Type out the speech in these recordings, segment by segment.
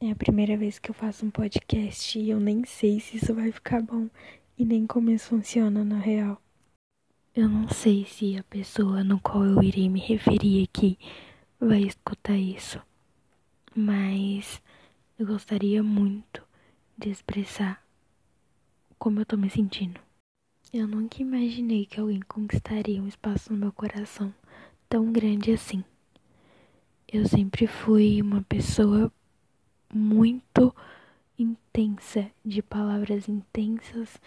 É a primeira vez que eu faço um podcast e eu nem sei se isso vai ficar bom e nem como isso funciona na real. Eu não sei se a pessoa no qual eu irei me referir aqui vai escutar isso, mas eu gostaria muito de expressar como eu tô me sentindo. Eu nunca imaginei que alguém conquistaria um espaço no meu coração tão grande assim. Eu sempre fui uma pessoa muito intensa, de palavras intensas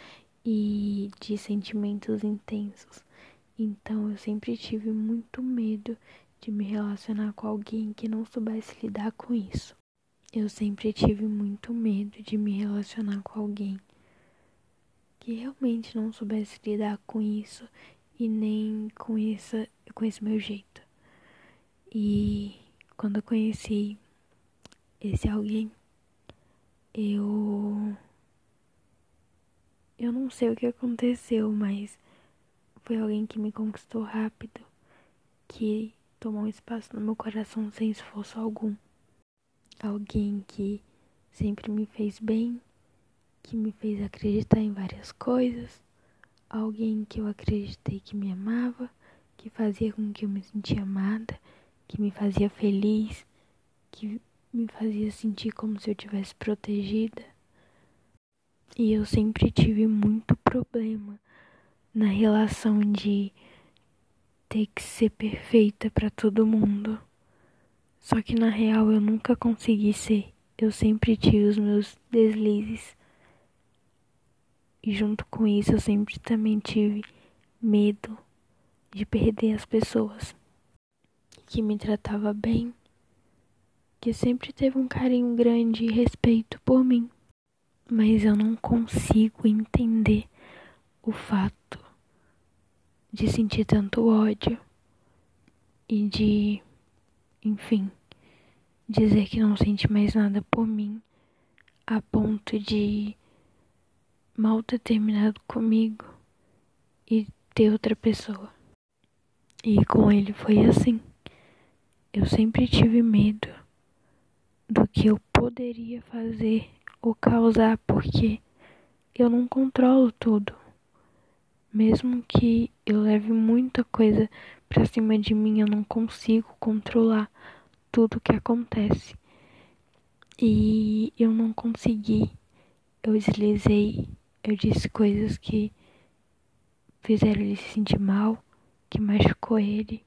e de sentimentos intensos. Então eu sempre tive muito medo de me relacionar com alguém que não soubesse lidar com isso. Eu sempre tive muito medo de me relacionar com alguém que realmente não soubesse lidar com isso e nem com esse meu jeito. E quando eu conheci esse alguém, eu não sei o que aconteceu, mas foi alguém que me conquistou rápido, que tomou um espaço no meu coração sem esforço algum. Alguém que sempre me fez bem, que me fez acreditar em várias coisas. Alguém que eu acreditei que me amava, que fazia com que eu me sentia amada, que me fazia feliz, que me fazia sentir como se eu tivesse protegida. E eu sempre tive muito problema na relação de ter que ser perfeita para todo mundo. Só que na real eu nunca consegui ser. Eu sempre tive os meus deslizes. E junto com isso eu sempre também tive medo de perder as pessoas que me tratava bem, que sempre teve um carinho grande e respeito por mim. Mas eu não consigo entender o fato de sentir tanto ódio e de, enfim, dizer que não sente mais nada por mim a ponto de mal ter terminado comigo e ter outra pessoa. E com ele foi assim. Eu sempre tive medo do que eu poderia fazer ou causar, porque eu não controlo tudo. Mesmo que eu leve muita coisa pra cima de mim, eu não consigo controlar tudo o que acontece. E eu não consegui, eu deslizei, eu disse coisas que fizeram ele se sentir mal, que machucou ele,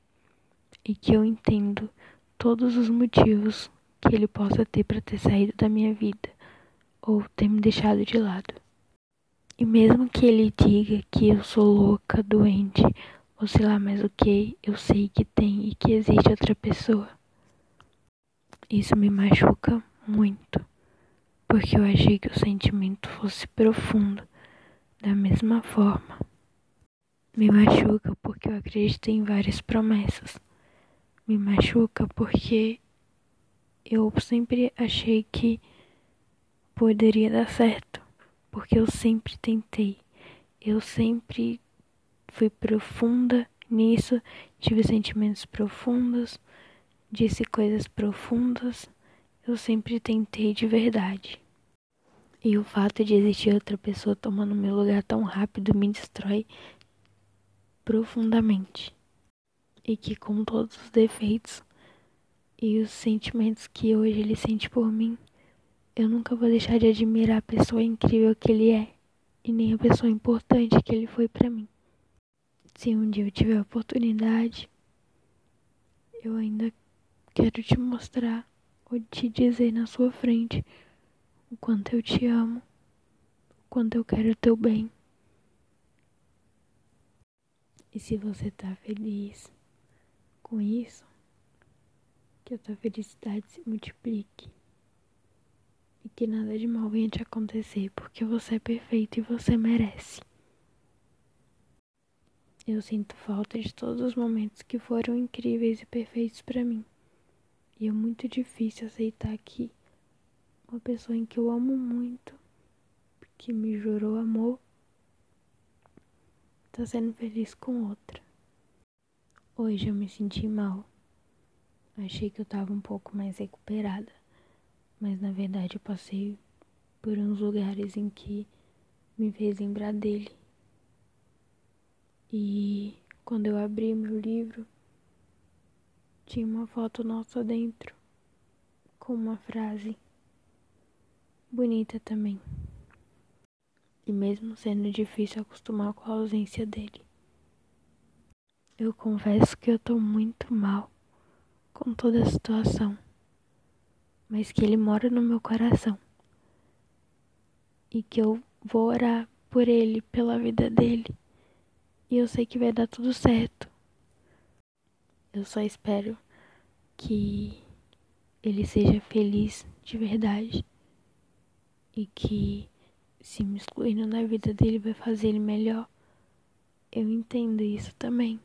e que eu entendo todos os motivos que ele possa ter para ter saído da minha vida ou ter me deixado de lado. E mesmo que ele diga que eu sou louca, doente ou sei lá mais o que, eu sei que tem e que existe outra pessoa. Isso me machuca muito, porque eu achei que o sentimento fosse profundo da mesma forma. Me machuca porque eu acreditei em várias promessas. Me machuca porque eu sempre achei que poderia dar certo, porque eu sempre tentei. Eu sempre fui profunda nisso, tive sentimentos profundos, disse coisas profundas. Eu sempre tentei de verdade. E o fato de existir outra pessoa tomando meu lugar tão rápido me destrói profundamente. E que com todos os defeitos e os sentimentos que hoje ele sente por mim, eu nunca vou deixar de admirar a pessoa incrível que ele é e nem a pessoa importante que ele foi pra mim. Se um dia eu tiver a oportunidade, eu ainda quero te mostrar ou te dizer na sua frente o quanto eu te amo, o quanto eu quero o teu bem. E se você tá feliz com isso, que a tua felicidade se multiplique e que nada de mal venha te acontecer, porque você é perfeito e você merece. Eu sinto falta de todos os momentos que foram incríveis e perfeitos pra mim. E é muito difícil aceitar que uma pessoa em que eu amo muito, que me jurou amor, tá sendo feliz com outra. Hoje eu me senti mal. Achei que eu tava um pouco mais recuperada, mas na verdade eu passei por uns lugares em que me fez lembrar dele. E quando eu abri meu livro, tinha uma foto nossa dentro, com uma frase bonita também. E mesmo sendo difícil acostumar com a ausência dele, eu confesso que eu tô muito mal com toda a situação, mas que ele mora no meu coração e que eu vou orar por ele, pela vida dele, e eu sei que vai dar tudo certo. Eu só espero que ele seja feliz de verdade e que, se me excluindo da vida dele, vai fazer ele melhor. Eu entendo isso também.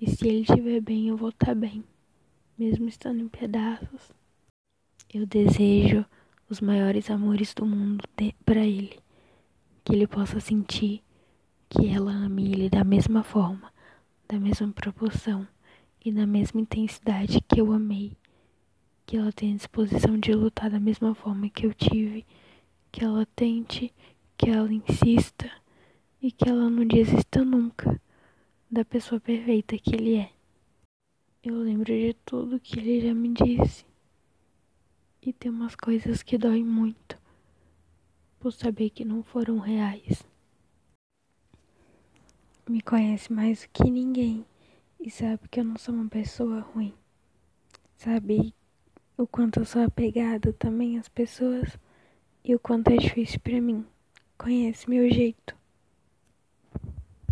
E se ele estiver bem, eu vou estar bem, mesmo estando em pedaços. Eu desejo os maiores amores do mundo para ele, que ele possa sentir que ela ame ele da mesma forma, da mesma proporção e da mesma intensidade que eu amei, que ela tenha disposição de lutar da mesma forma que eu tive, que ela tente, que ela insista e que ela não desista nunca da pessoa perfeita que ele é. Eu lembro de tudo que ele já me disse e tem umas coisas que doem muito por saber que não foram reais. Me conhece mais do que ninguém e sabe que eu não sou uma pessoa ruim. Sabe o quanto eu sou apegada também às pessoas e o quanto é difícil pra mim. Conhece meu jeito.